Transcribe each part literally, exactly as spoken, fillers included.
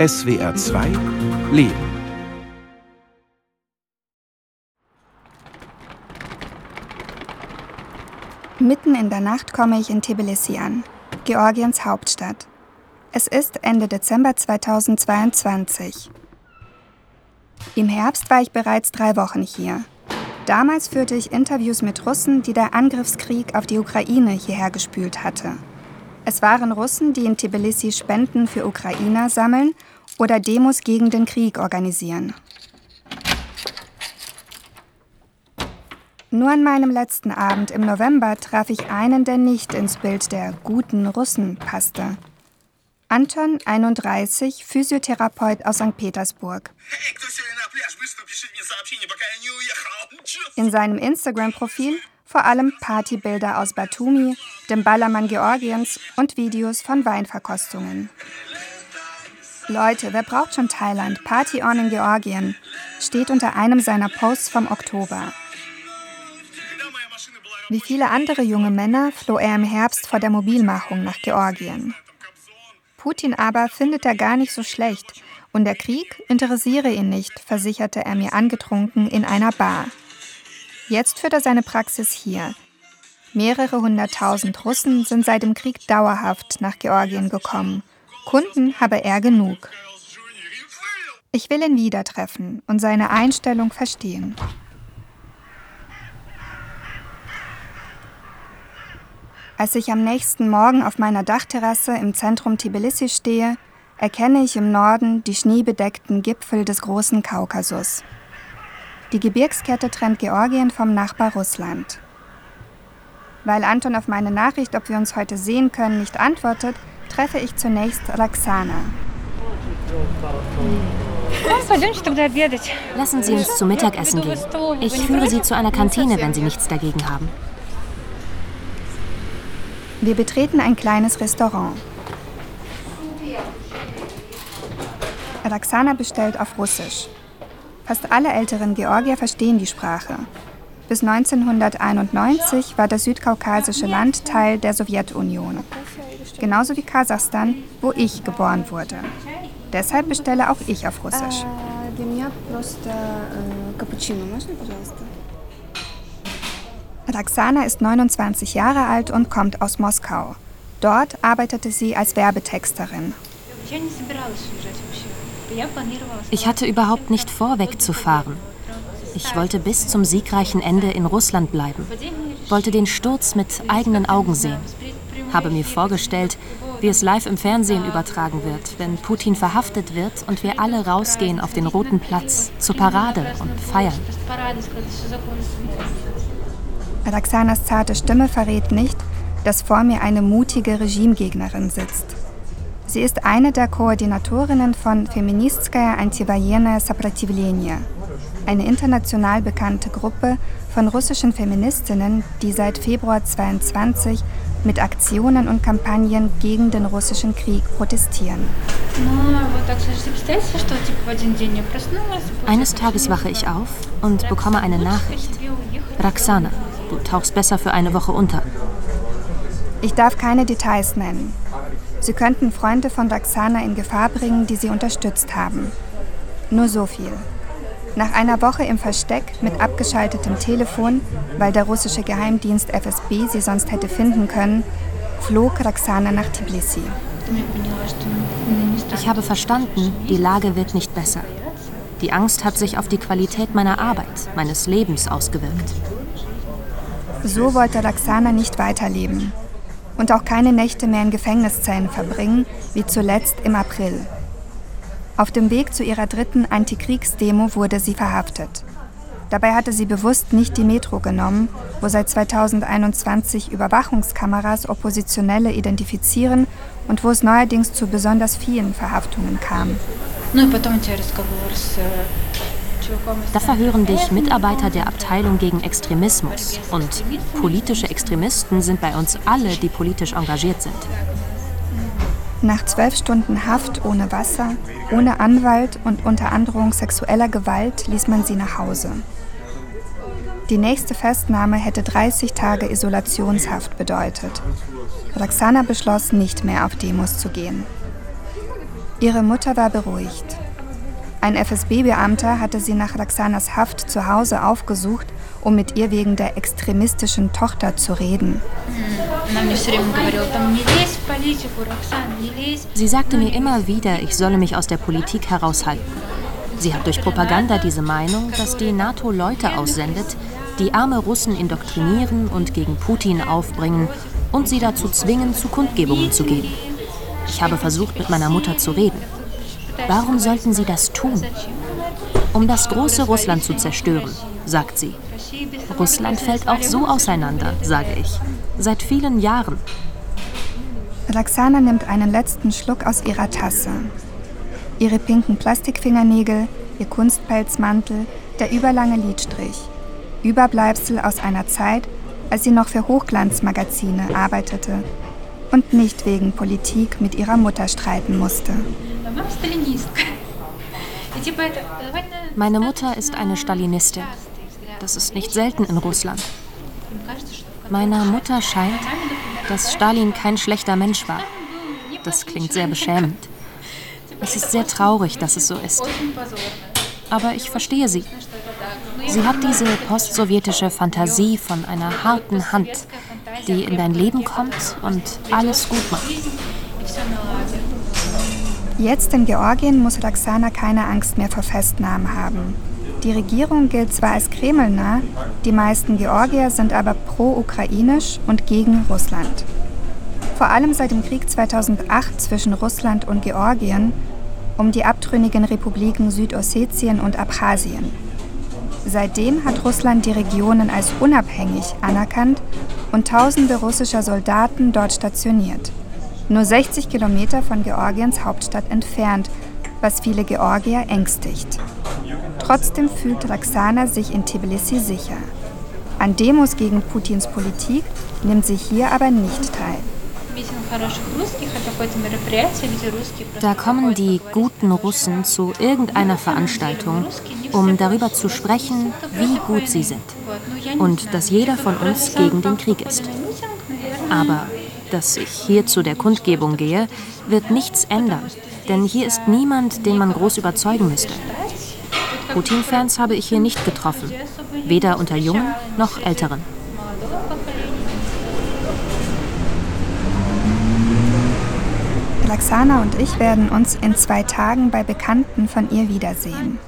S W R zwei Leben. Mitten in der Nacht komme ich in Tbilisi an, Georgiens Hauptstadt. Es ist Ende Dezember zweitausendzweiundzwanzig. Im Herbst war ich bereits drei Wochen hier. Damals führte ich Interviews mit Russen, die der Angriffskrieg auf die Ukraine hierher gespült hatte. Es waren Russen, die in Tbilisi Spenden für Ukrainer sammeln oder Demos gegen den Krieg organisieren. Nur an meinem letzten Abend im November traf ich einen, der nicht ins Bild der guten Russen passte. Anton, einunddreißig, Physiotherapeut aus Sankt Petersburg. In seinem Instagram-Profil vor allem Partybilder aus Batumi, dem Ballermann Georgiens, und Videos von Weinverkostungen. Leute, wer braucht schon Thailand? Party on in Georgien, steht unter einem seiner Posts vom Oktober. Wie viele andere junge Männer floh er im Herbst vor der Mobilmachung nach Georgien. Putin aber findet er gar nicht so schlecht und der Krieg interessiere ihn nicht, versicherte er mir angetrunken in einer Bar. Jetzt führt er seine Praxis hier. Mehrere hunderttausend Russen sind seit dem Krieg dauerhaft nach Georgien gekommen. Kunden habe er genug. Ich will ihn wieder treffen und seine Einstellung verstehen. Als ich am nächsten Morgen auf meiner Dachterrasse im Zentrum Tbilisi stehe, erkenne ich im Norden die schneebedeckten Gipfel des großen Kaukasus. Die Gebirgskette trennt Georgien vom Nachbar Russland. Weil Anton auf meine Nachricht, ob wir uns heute sehen können, nicht antwortet, treffe ich zunächst Roxana. Lassen Sie uns zu Mittagessen gehen. Ich führe Sie zu einer Kantine, wenn Sie nichts dagegen haben. Wir betreten ein kleines Restaurant. Roxana bestellt auf Russisch. Fast alle älteren Georgier verstehen die Sprache. Bis neunzehnhunderteinundneunzig war das südkaukasische Land Teil der Sowjetunion. Genauso wie Kasachstan, wo ich geboren wurde. Deshalb bestelle auch ich auf Russisch. Roxana ist neunundzwanzig Jahre alt und kommt aus Moskau. Dort arbeitete sie als Werbetexterin. Ich hatte überhaupt nicht vor, wegzufahren. Ich wollte bis zum siegreichen Ende in Russland bleiben, wollte den Sturz mit eigenen Augen sehen, habe mir vorgestellt, wie es live im Fernsehen übertragen wird, wenn Putin verhaftet wird und wir alle rausgehen auf den Roten Platz zur Parade und feiern. Roxanas zarte Stimme verrät nicht, dass vor mir eine mutige Regimegegnerin sitzt. Sie ist eine der Koordinatorinnen von Feministskaya Antivoyennoye Soprotivleniye, eine international bekannte Gruppe von russischen Feministinnen, die seit Februar zweiundzwanzig mit Aktionen und Kampagnen gegen den russischen Krieg protestieren. Eines Tages wache ich auf und bekomme eine Nachricht. Roxana, du tauchst besser für eine Woche unter. Ich darf keine Details nennen. Sie könnten Freunde von Roxana in Gefahr bringen, die sie unterstützt haben. Nur so viel. Nach einer Woche im Versteck mit abgeschaltetem Telefon, weil der russische Geheimdienst F S B sie sonst hätte finden können, flog Roxana nach Tbilisi. Ich habe verstanden, die Lage wird nicht besser. Die Angst hat sich auf die Qualität meiner Arbeit, meines Lebens ausgewirkt. So wollte Roxana nicht weiterleben und auch keine Nächte mehr in Gefängniszellen verbringen, wie zuletzt im April. Auf dem Weg zu ihrer dritten Antikriegsdemo wurde sie verhaftet. Dabei hatte sie bewusst nicht die Metro genommen, wo seit zweitausendeinundzwanzig Überwachungskameras Oppositionelle identifizieren und wo es neuerdings zu besonders vielen Verhaftungen kam. Da verhören dich Mitarbeiter der Abteilung gegen Extremismus. Und politische Extremisten sind bei uns alle, die politisch engagiert sind. Nach zwölf Stunden Haft ohne Wasser, ohne Anwalt und unter Androhung sexueller Gewalt ließ man sie nach Hause. Die nächste Festnahme hätte dreißig Tage Isolationshaft bedeutet. Roxana beschloss, nicht mehr auf Demos zu gehen. Ihre Mutter war beruhigt. Ein F S B-Beamter hatte sie nach Roxanas Haft zu Hause aufgesucht, um mit ihr wegen der extremistischen Tochter zu reden. Sie sagte mir immer wieder, ich solle mich aus der Politik heraushalten. Sie hat durch Propaganda diese Meinung, dass die NATO Leute aussendet, die arme Russen indoktrinieren und gegen Putin aufbringen und sie dazu zwingen, zu Kundgebungen zu gehen. Ich habe versucht, mit meiner Mutter zu reden. Warum sollten sie das tun? Um das große Russland zu zerstören, sagt sie. Russland fällt auch so auseinander, sage ich. Seit vielen Jahren. Roxana nimmt einen letzten Schluck aus ihrer Tasse. Ihre pinken Plastikfingernägel, ihr Kunstpelzmantel, der überlange Lidstrich. Überbleibsel aus einer Zeit, als sie noch für Hochglanzmagazine arbeitete und nicht wegen Politik mit ihrer Mutter streiten musste. Meine Mutter ist eine Stalinistin. Das ist nicht selten in Russland. Meiner Mutter scheint, dass Stalin kein schlechter Mensch war. Das klingt sehr beschämend. Es ist sehr traurig, dass es so ist. Aber ich verstehe sie. Sie hat diese postsowjetische Fantasie von einer harten Hand, die in dein Leben kommt und alles gut macht. Jetzt in Georgien muss Roxana keine Angst mehr vor Festnahmen haben. Die Regierung gilt zwar als kremlnah, die meisten Georgier sind aber pro-ukrainisch und gegen Russland. Vor allem seit dem Krieg zweitausendacht zwischen Russland und Georgien um die abtrünnigen Republiken Südossetien und Abchasien. Seitdem hat Russland die Regionen als unabhängig anerkannt und Tausende russischer Soldaten dort stationiert. Nur sechzig Kilometer von Georgiens Hauptstadt entfernt, was viele Georgier ängstigt. Trotzdem fühlt Roxana sich in Tbilisi sicher. An Demos gegen Putins Politik nimmt sie hier aber nicht teil. Da kommen die guten Russen zu irgendeiner Veranstaltung, um darüber zu sprechen, wie gut sie sind und dass jeder von uns gegen den Krieg ist. Aber dass ich hier zu der Kundgebung gehe, wird nichts ändern, denn hier ist niemand, den man groß überzeugen müsste. Putin-Fans habe ich hier nicht getroffen, weder unter Jungen noch Älteren. Roxana und ich werden uns in zwei Tagen bei Bekannten von ihr wiedersehen.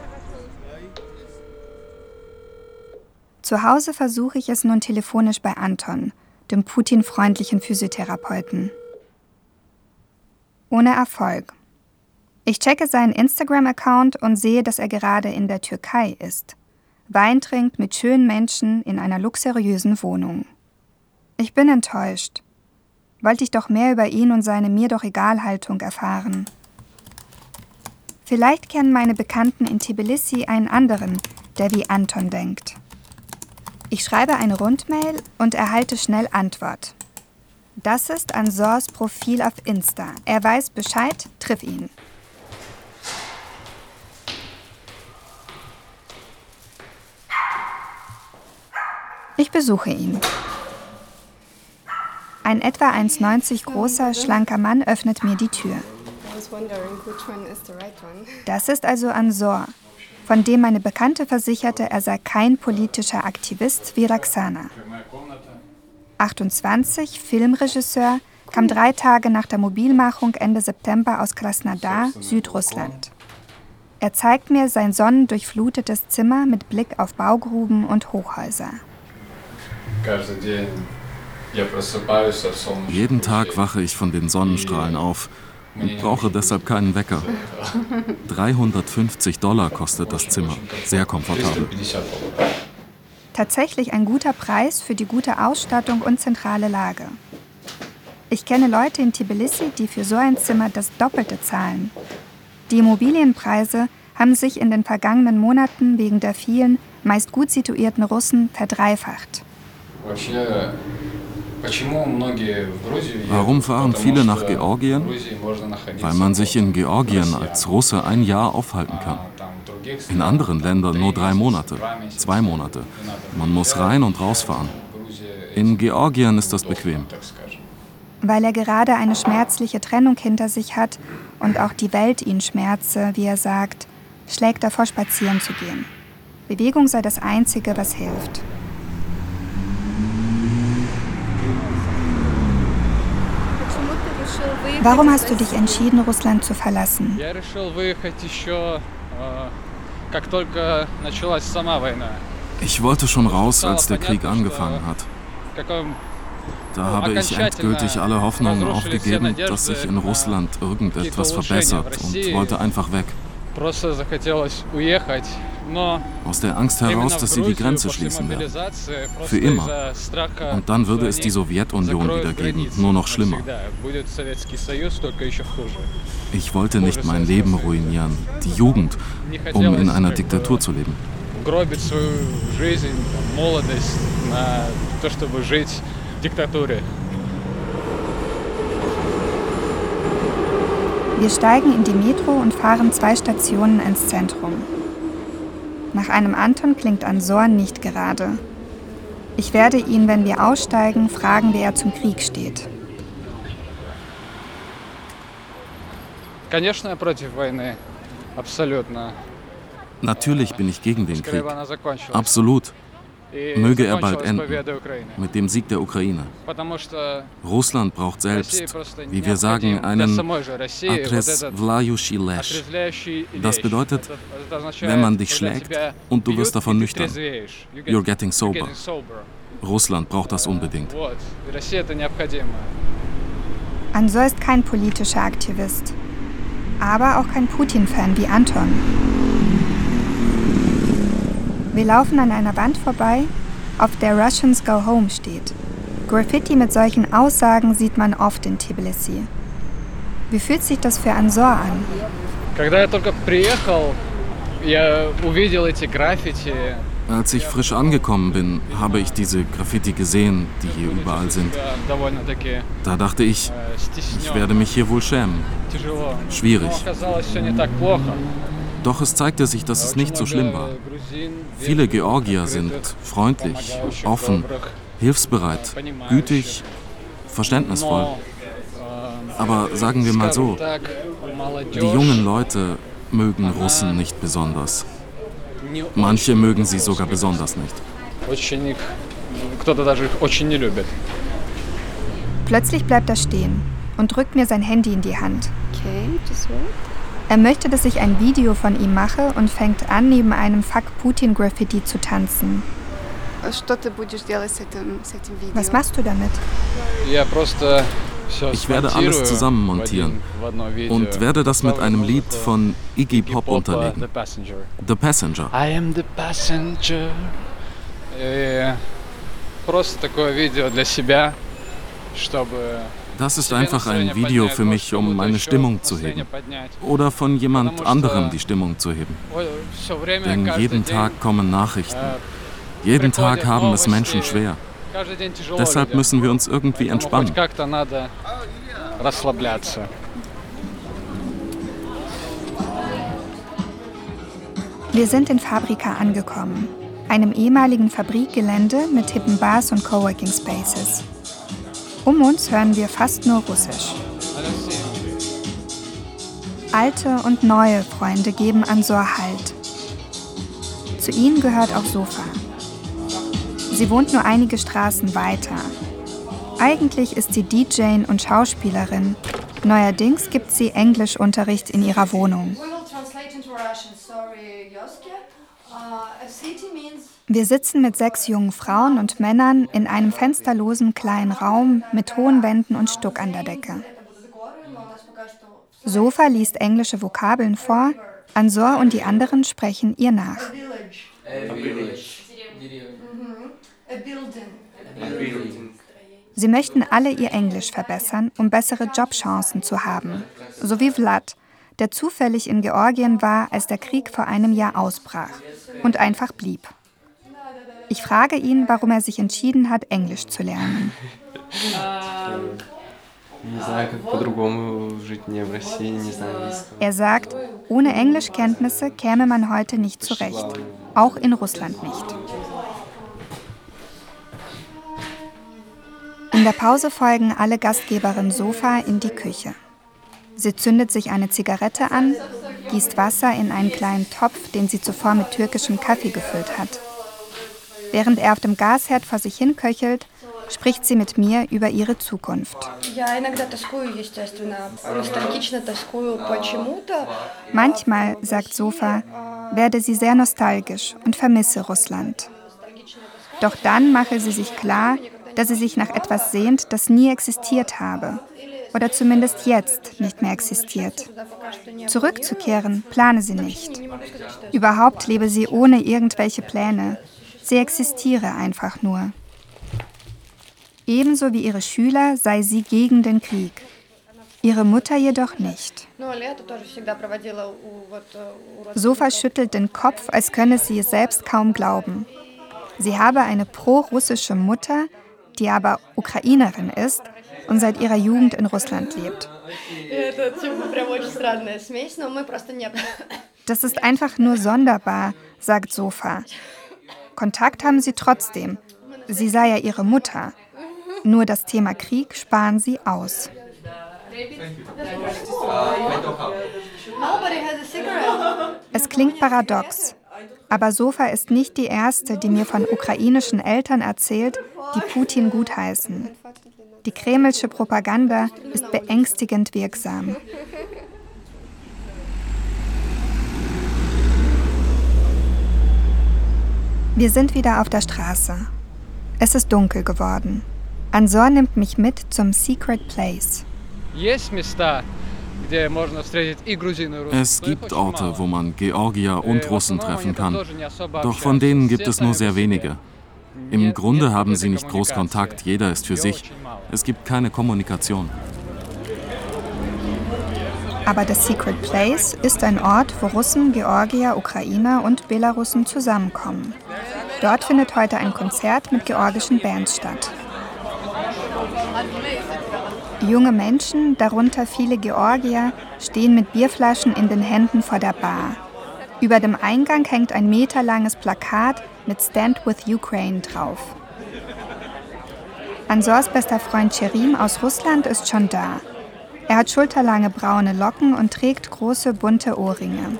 Zu Hause versuche ich es nun telefonisch bei Anton, dem Putin-freundlichen Physiotherapeuten. Ohne Erfolg. Ich checke seinen Instagram-Account und sehe, dass er gerade in der Türkei ist. Wein trinkt mit schönen Menschen in einer luxuriösen Wohnung. Ich bin enttäuscht. Wollte ich doch mehr über ihn und seine Mir-doch-egal-Haltung erfahren. Vielleicht kennen meine Bekannten in Tbilisi einen anderen, der wie Anton denkt. Ich schreibe eine Rundmail und erhalte schnell Antwort. Das ist Ansors Profil auf Insta. Er weiß Bescheid, triff ihn. Ich besuche ihn. Ein etwa eins neunzig großer, schlanker Mann öffnet mir die Tür. Das ist also Ansor, von dem meine Bekannte versicherte, er sei kein politischer Aktivist wie Roxana. achtundzwanzig, Filmregisseur, kam drei Tage nach der Mobilmachung Ende September aus Krasnodar, Südrussland. Er zeigt mir sein sonnendurchflutetes Zimmer mit Blick auf Baugruben und Hochhäuser. Jeden Tag wache ich von den Sonnenstrahlen auf. Ich brauche deshalb keinen Wecker. dreihundertfünfzig Dollar kostet das Zimmer. Sehr komfortabel. Tatsächlich ein guter Preis für die gute Ausstattung und zentrale Lage. Ich kenne Leute in Tbilisi, die für so ein Zimmer das Doppelte zahlen. Die Immobilienpreise haben sich in den vergangenen Monaten wegen der vielen, meist gut situierten Russen verdreifacht. Warum fahren viele nach Georgien? Weil man sich in Georgien als Russe ein Jahr aufhalten kann. In anderen Ländern nur drei Monate, zwei Monate. Man muss rein und rausfahren. In Georgien ist das bequem. Weil er gerade eine schmerzliche Trennung hinter sich hat und auch die Welt ihn schmerze, wie er sagt, schlägt davor, spazieren zu gehen. Bewegung sei das Einzige, was hilft. Warum hast du dich entschieden, Russland zu verlassen? Ich wollte schon raus, als der Krieg angefangen hat. Da habe ich endgültig alle Hoffnungen aufgegeben, dass sich in Russland irgendetwas verbessert und wollte einfach weg. Aus der Angst heraus, dass sie die Grenze schließen werden. Für immer. Und dann würde es die Sowjetunion wieder geben, nur noch schlimmer. Ich wollte nicht mein Leben ruinieren, die Jugend, um in einer Diktatur zu leben. Wir steigen in die Metro und fahren zwei Stationen ins Zentrum. Nach einem Anton klingt Ansor nicht gerade. Ich werde ihn, wenn wir aussteigen, fragen, wie er zum Krieg steht. Natürlich bin ich gegen den Krieg. Absolut. Möge er bald enden, mit dem Sieg der Ukraine. Russland braucht selbst, wie wir sagen, einen Отрезвляющий lash. Das bedeutet, wenn man dich schlägt und du wirst davon nüchtern. You're getting sober. Russland braucht das unbedingt. Ansor ist kein politischer Aktivist, aber auch kein Putin-Fan wie Anton. Wir laufen an einer Wand vorbei, auf der Russians Go Home steht. Graffiti mit solchen Aussagen sieht man oft in Tbilisi. Wie fühlt sich das für Ansor an? Als ich frisch angekommen bin, habe ich diese Graffiti gesehen, die hier überall sind. Da dachte ich, ich werde mich hier wohl schämen. Schwierig. Doch es zeigte sich, dass es nicht so schlimm war. Viele Georgier sind freundlich, offen, hilfsbereit, gütig, verständnisvoll. Aber sagen wir mal so, die jungen Leute mögen Russen nicht besonders. Manche mögen sie sogar besonders nicht. Plötzlich bleibt er stehen und drückt mir sein Handy in die Hand. Okay, das war's. Er möchte, dass ich ein Video von ihm mache und fängt an, neben einem Fuck-Putin-Graffiti zu tanzen. Was machst du damit? Ich werde alles zusammen montieren und werde das mit einem Lied von Iggy Pop unterlegen. The Passenger. I am the passenger. Das ist einfach ein Video für mich, um meine Stimmung zu heben. Oder von jemand anderem die Stimmung zu heben. Denn jeden Tag kommen Nachrichten. Jeden Tag haben es Menschen schwer. Deshalb müssen wir uns irgendwie entspannen. Wir sind in Fabrika angekommen, einem ehemaligen Fabrikgelände mit hippen Bars und Coworking Spaces. Um uns hören wir fast nur Russisch. Alte und neue Freunde geben Ansor Halt. Zu ihnen gehört auch Sofa. Sie wohnt nur einige Straßen weiter. Eigentlich ist sie D J und Schauspielerin. Neuerdings gibt sie Englischunterricht in ihrer Wohnung. Wir sitzen mit sechs jungen Frauen und Männern in einem fensterlosen kleinen Raum mit hohen Wänden und Stuck an der Decke. Sofa liest englische Vokabeln vor, Ansor und die anderen sprechen ihr nach. Sie möchten alle ihr Englisch verbessern, um bessere Jobchancen zu haben, so wie Vlad, der zufällig in Georgien war, als der Krieg vor einem Jahr ausbrach und einfach blieb. Ich frage ihn, warum er sich entschieden hat, Englisch zu lernen. Er sagt, ohne Englischkenntnisse käme man heute nicht zurecht, auch in Russland nicht. In der Pause folgen alle Gastgeberinnen Sofa in die Küche. Sie zündet sich eine Zigarette an, gießt Wasser in einen kleinen Topf, den sie zuvor mit türkischem Kaffee gefüllt hat. Während er auf dem Gasherd vor sich hinköchelt, spricht sie mit mir über ihre Zukunft. Manchmal, sagt Sofa, werde sie sehr nostalgisch und vermisse Russland. Doch dann mache sie sich klar, dass sie sich nach etwas sehnt, das nie existiert habe. Oder zumindest jetzt nicht mehr existiert. Zurückzukehren plane sie nicht. Überhaupt lebe sie ohne irgendwelche Pläne. Sie existiere einfach nur. Ebenso wie ihre Schüler sei sie gegen den Krieg. Ihre Mutter jedoch nicht. Sofa schüttelt den Kopf, als könne sie es selbst kaum glauben. Sie habe eine pro-russische Mutter, die aber Ukrainerin ist und seit ihrer Jugend in Russland lebt. Das ist einfach nur sonderbar, sagt Sofa. Kontakt haben sie trotzdem. Sie sei ja ihre Mutter. Nur das Thema Krieg sparen sie aus. Es klingt paradox, aber Sofa ist nicht die erste, die mir von ukrainischen Eltern erzählt, die Putin gutheißen. Die kremlische Propaganda ist beängstigend wirksam. Wir sind wieder auf der Straße. Es ist dunkel geworden. Ansor nimmt mich mit zum Secret Place. Es gibt Orte, wo man Georgier und Russen treffen kann. Doch von denen gibt es nur sehr wenige. Im Grunde haben sie nicht groß Kontakt, jeder ist für sich. Es gibt keine Kommunikation. Aber das Secret Place ist ein Ort, wo Russen, Georgier, Ukrainer und Belarussen zusammenkommen. Dort findet heute ein Konzert mit georgischen Bands statt. Junge Menschen, darunter viele Georgier, stehen mit Bierflaschen in den Händen vor der Bar. Über dem Eingang hängt ein meterlanges Plakat mit Stand with Ukraine drauf. Ansors bester Freund Cherim aus Russland ist schon da. Er hat schulterlange braune Locken und trägt große, bunte Ohrringe.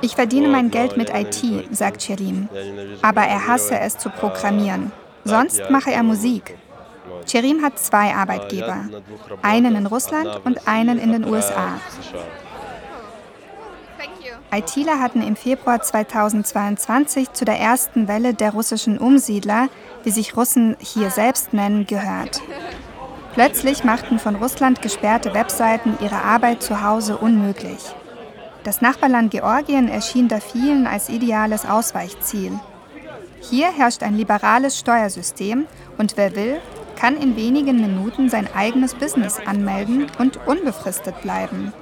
Ich verdiene mein Geld mit I T, sagt Cherim. Aber er hasse es zu programmieren. Sonst mache er Musik. Cherim hat zwei Arbeitgeber. Einen in Russland und einen in den U S A. ITler hatten im Februar zweitausendzweiundzwanzig zu der ersten Welle der russischen Umsiedler, die sich Russen hier selbst nennen, gehört. Plötzlich machten von Russland gesperrte Webseiten ihre Arbeit zu Hause unmöglich. Das Nachbarland Georgien erschien da vielen als ideales Ausweichziel. Hier herrscht ein liberales Steuersystem und wer will, kann in wenigen Minuten sein eigenes Business anmelden und unbefristet bleiben.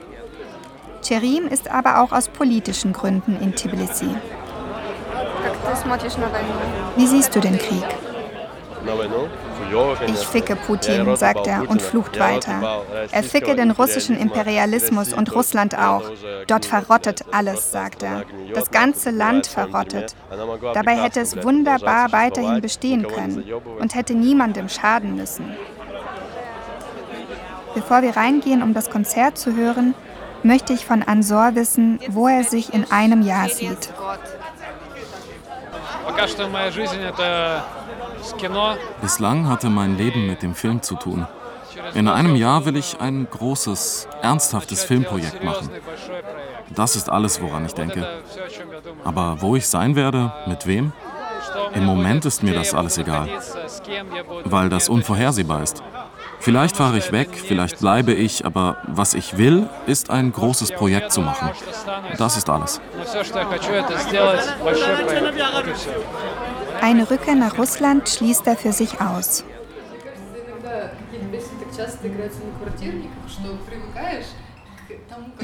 Cherim ist aber auch aus politischen Gründen in Tbilisi. Wie siehst du den Krieg? Ich ficke Putin, sagt er und flucht weiter. Er ficke den russischen Imperialismus und Russland auch. Dort verrottet alles, sagt er. Das ganze Land verrottet. Dabei hätte es wunderbar weiterhin bestehen können und hätte niemandem schaden müssen. Bevor wir reingehen, um das Konzert zu hören, möchte ich von Ansor wissen, wo er sich in einem Jahr sieht. Bislang hatte mein Leben mit dem Film zu tun. In einem Jahr will ich ein großes, ernsthaftes Filmprojekt machen. Das ist alles, woran ich denke. Aber wo ich sein werde, mit wem? Im Moment ist mir das alles egal, weil das unvorhersehbar ist. Vielleicht fahre ich weg, vielleicht bleibe ich, aber was ich will, ist ein großes Projekt zu machen. Das ist alles. Eine Rückkehr nach Russland schließt er für sich aus.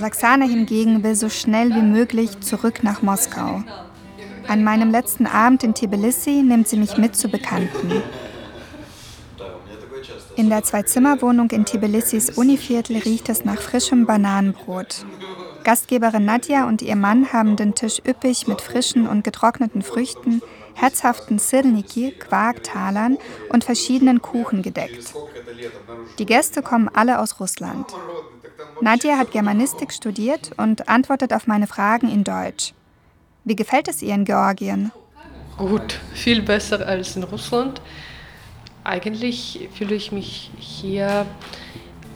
Roxana hingegen will so schnell wie möglich zurück nach Moskau. An meinem letzten Abend in Tbilisi nimmt sie mich mit zu Bekannten. In der Zwei-Zimmer-Wohnung in Tbilisis Univiertel riecht es nach frischem Bananenbrot. Gastgeberin Nadja und ihr Mann haben den Tisch üppig mit frischen und getrockneten Früchten, herzhaften Sirniki, Quarktalern und verschiedenen Kuchen gedeckt. Die Gäste kommen alle aus Russland. Nadja hat Germanistik studiert und antwortet auf meine Fragen in Deutsch. Wie gefällt es ihr in Georgien? Gut, viel besser als in Russland. Eigentlich fühle ich mich hier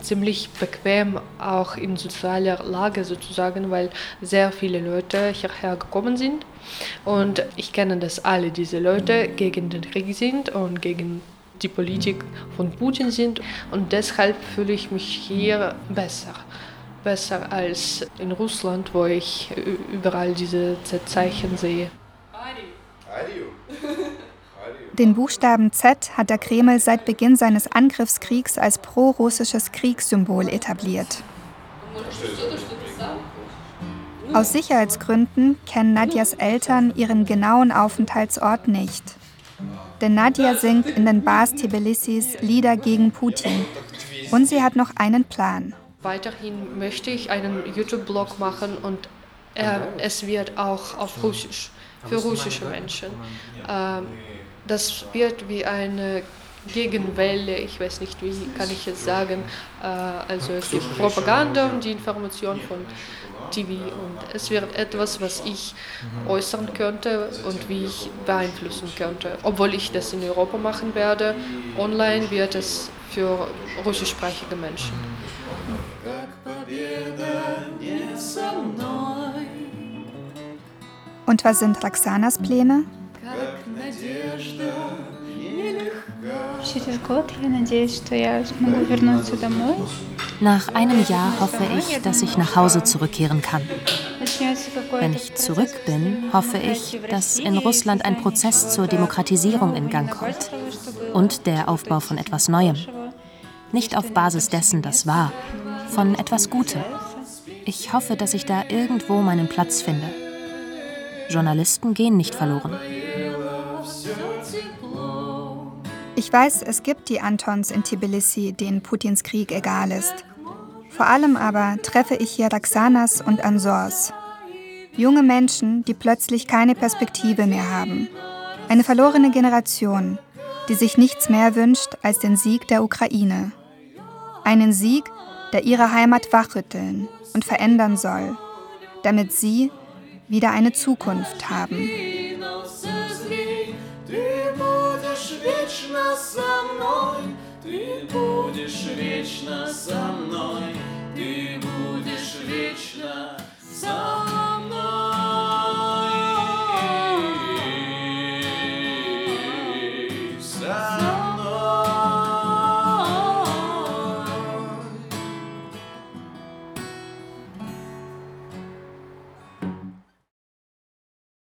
ziemlich bequem, auch in sozialer Lage sozusagen, weil sehr viele Leute hierher gekommen sind. Und ich kenne, dass alle diese Leute gegen den Krieg sind und gegen die Politik von Putin sind. Und deshalb fühle ich mich hier besser. Besser als in Russland, wo ich überall diese Z-Zeichen sehe. Den Buchstaben Z hat der Kreml seit Beginn seines Angriffskriegs als prorussisches Kriegssymbol etabliert. Aus Sicherheitsgründen kennen Nadjas Eltern ihren genauen Aufenthaltsort nicht. Denn Nadja singt in den Bars Tbilisis Lieder gegen Putin. Und sie hat noch einen Plan. Weiterhin möchte ich einen YouTube-Blog machen und äh, es wird auch auf Russisch, für russische Menschen. Äh, das wird wie eine Gegenwelle, ich weiß nicht, wie kann ich es sagen. Äh, also es gibt Propaganda und die Information von T V und es wird etwas, was ich äußern könnte und wie ich beeinflussen könnte. Obwohl ich das in Europa machen werde, online wird es für russischsprachige Menschen. Und was sind Roxanas Pläne? Nach einem Jahr hoffe ich, dass ich nach Hause zurückkehren kann. Wenn ich zurück bin, hoffe ich, dass in Russland ein Prozess zur Demokratisierung in Gang kommt und der Aufbau von etwas Neuem. Nicht auf Basis dessen, das war, von etwas Gutem. Ich hoffe, dass ich da irgendwo meinen Platz finde. Journalisten gehen nicht verloren. Ich weiß, es gibt die Antons in Tbilisi, denen Putins Krieg egal ist. Vor allem aber treffe ich hier Roxanas und Ansors. Junge Menschen, die plötzlich keine Perspektive mehr haben. Eine verlorene Generation, die sich nichts mehr wünscht als den Sieg der Ukraine. Einen Sieg, der ihre Heimat wachrütteln und verändern soll, damit sie wieder eine Zukunft haben. Ты будешь вечно со мной.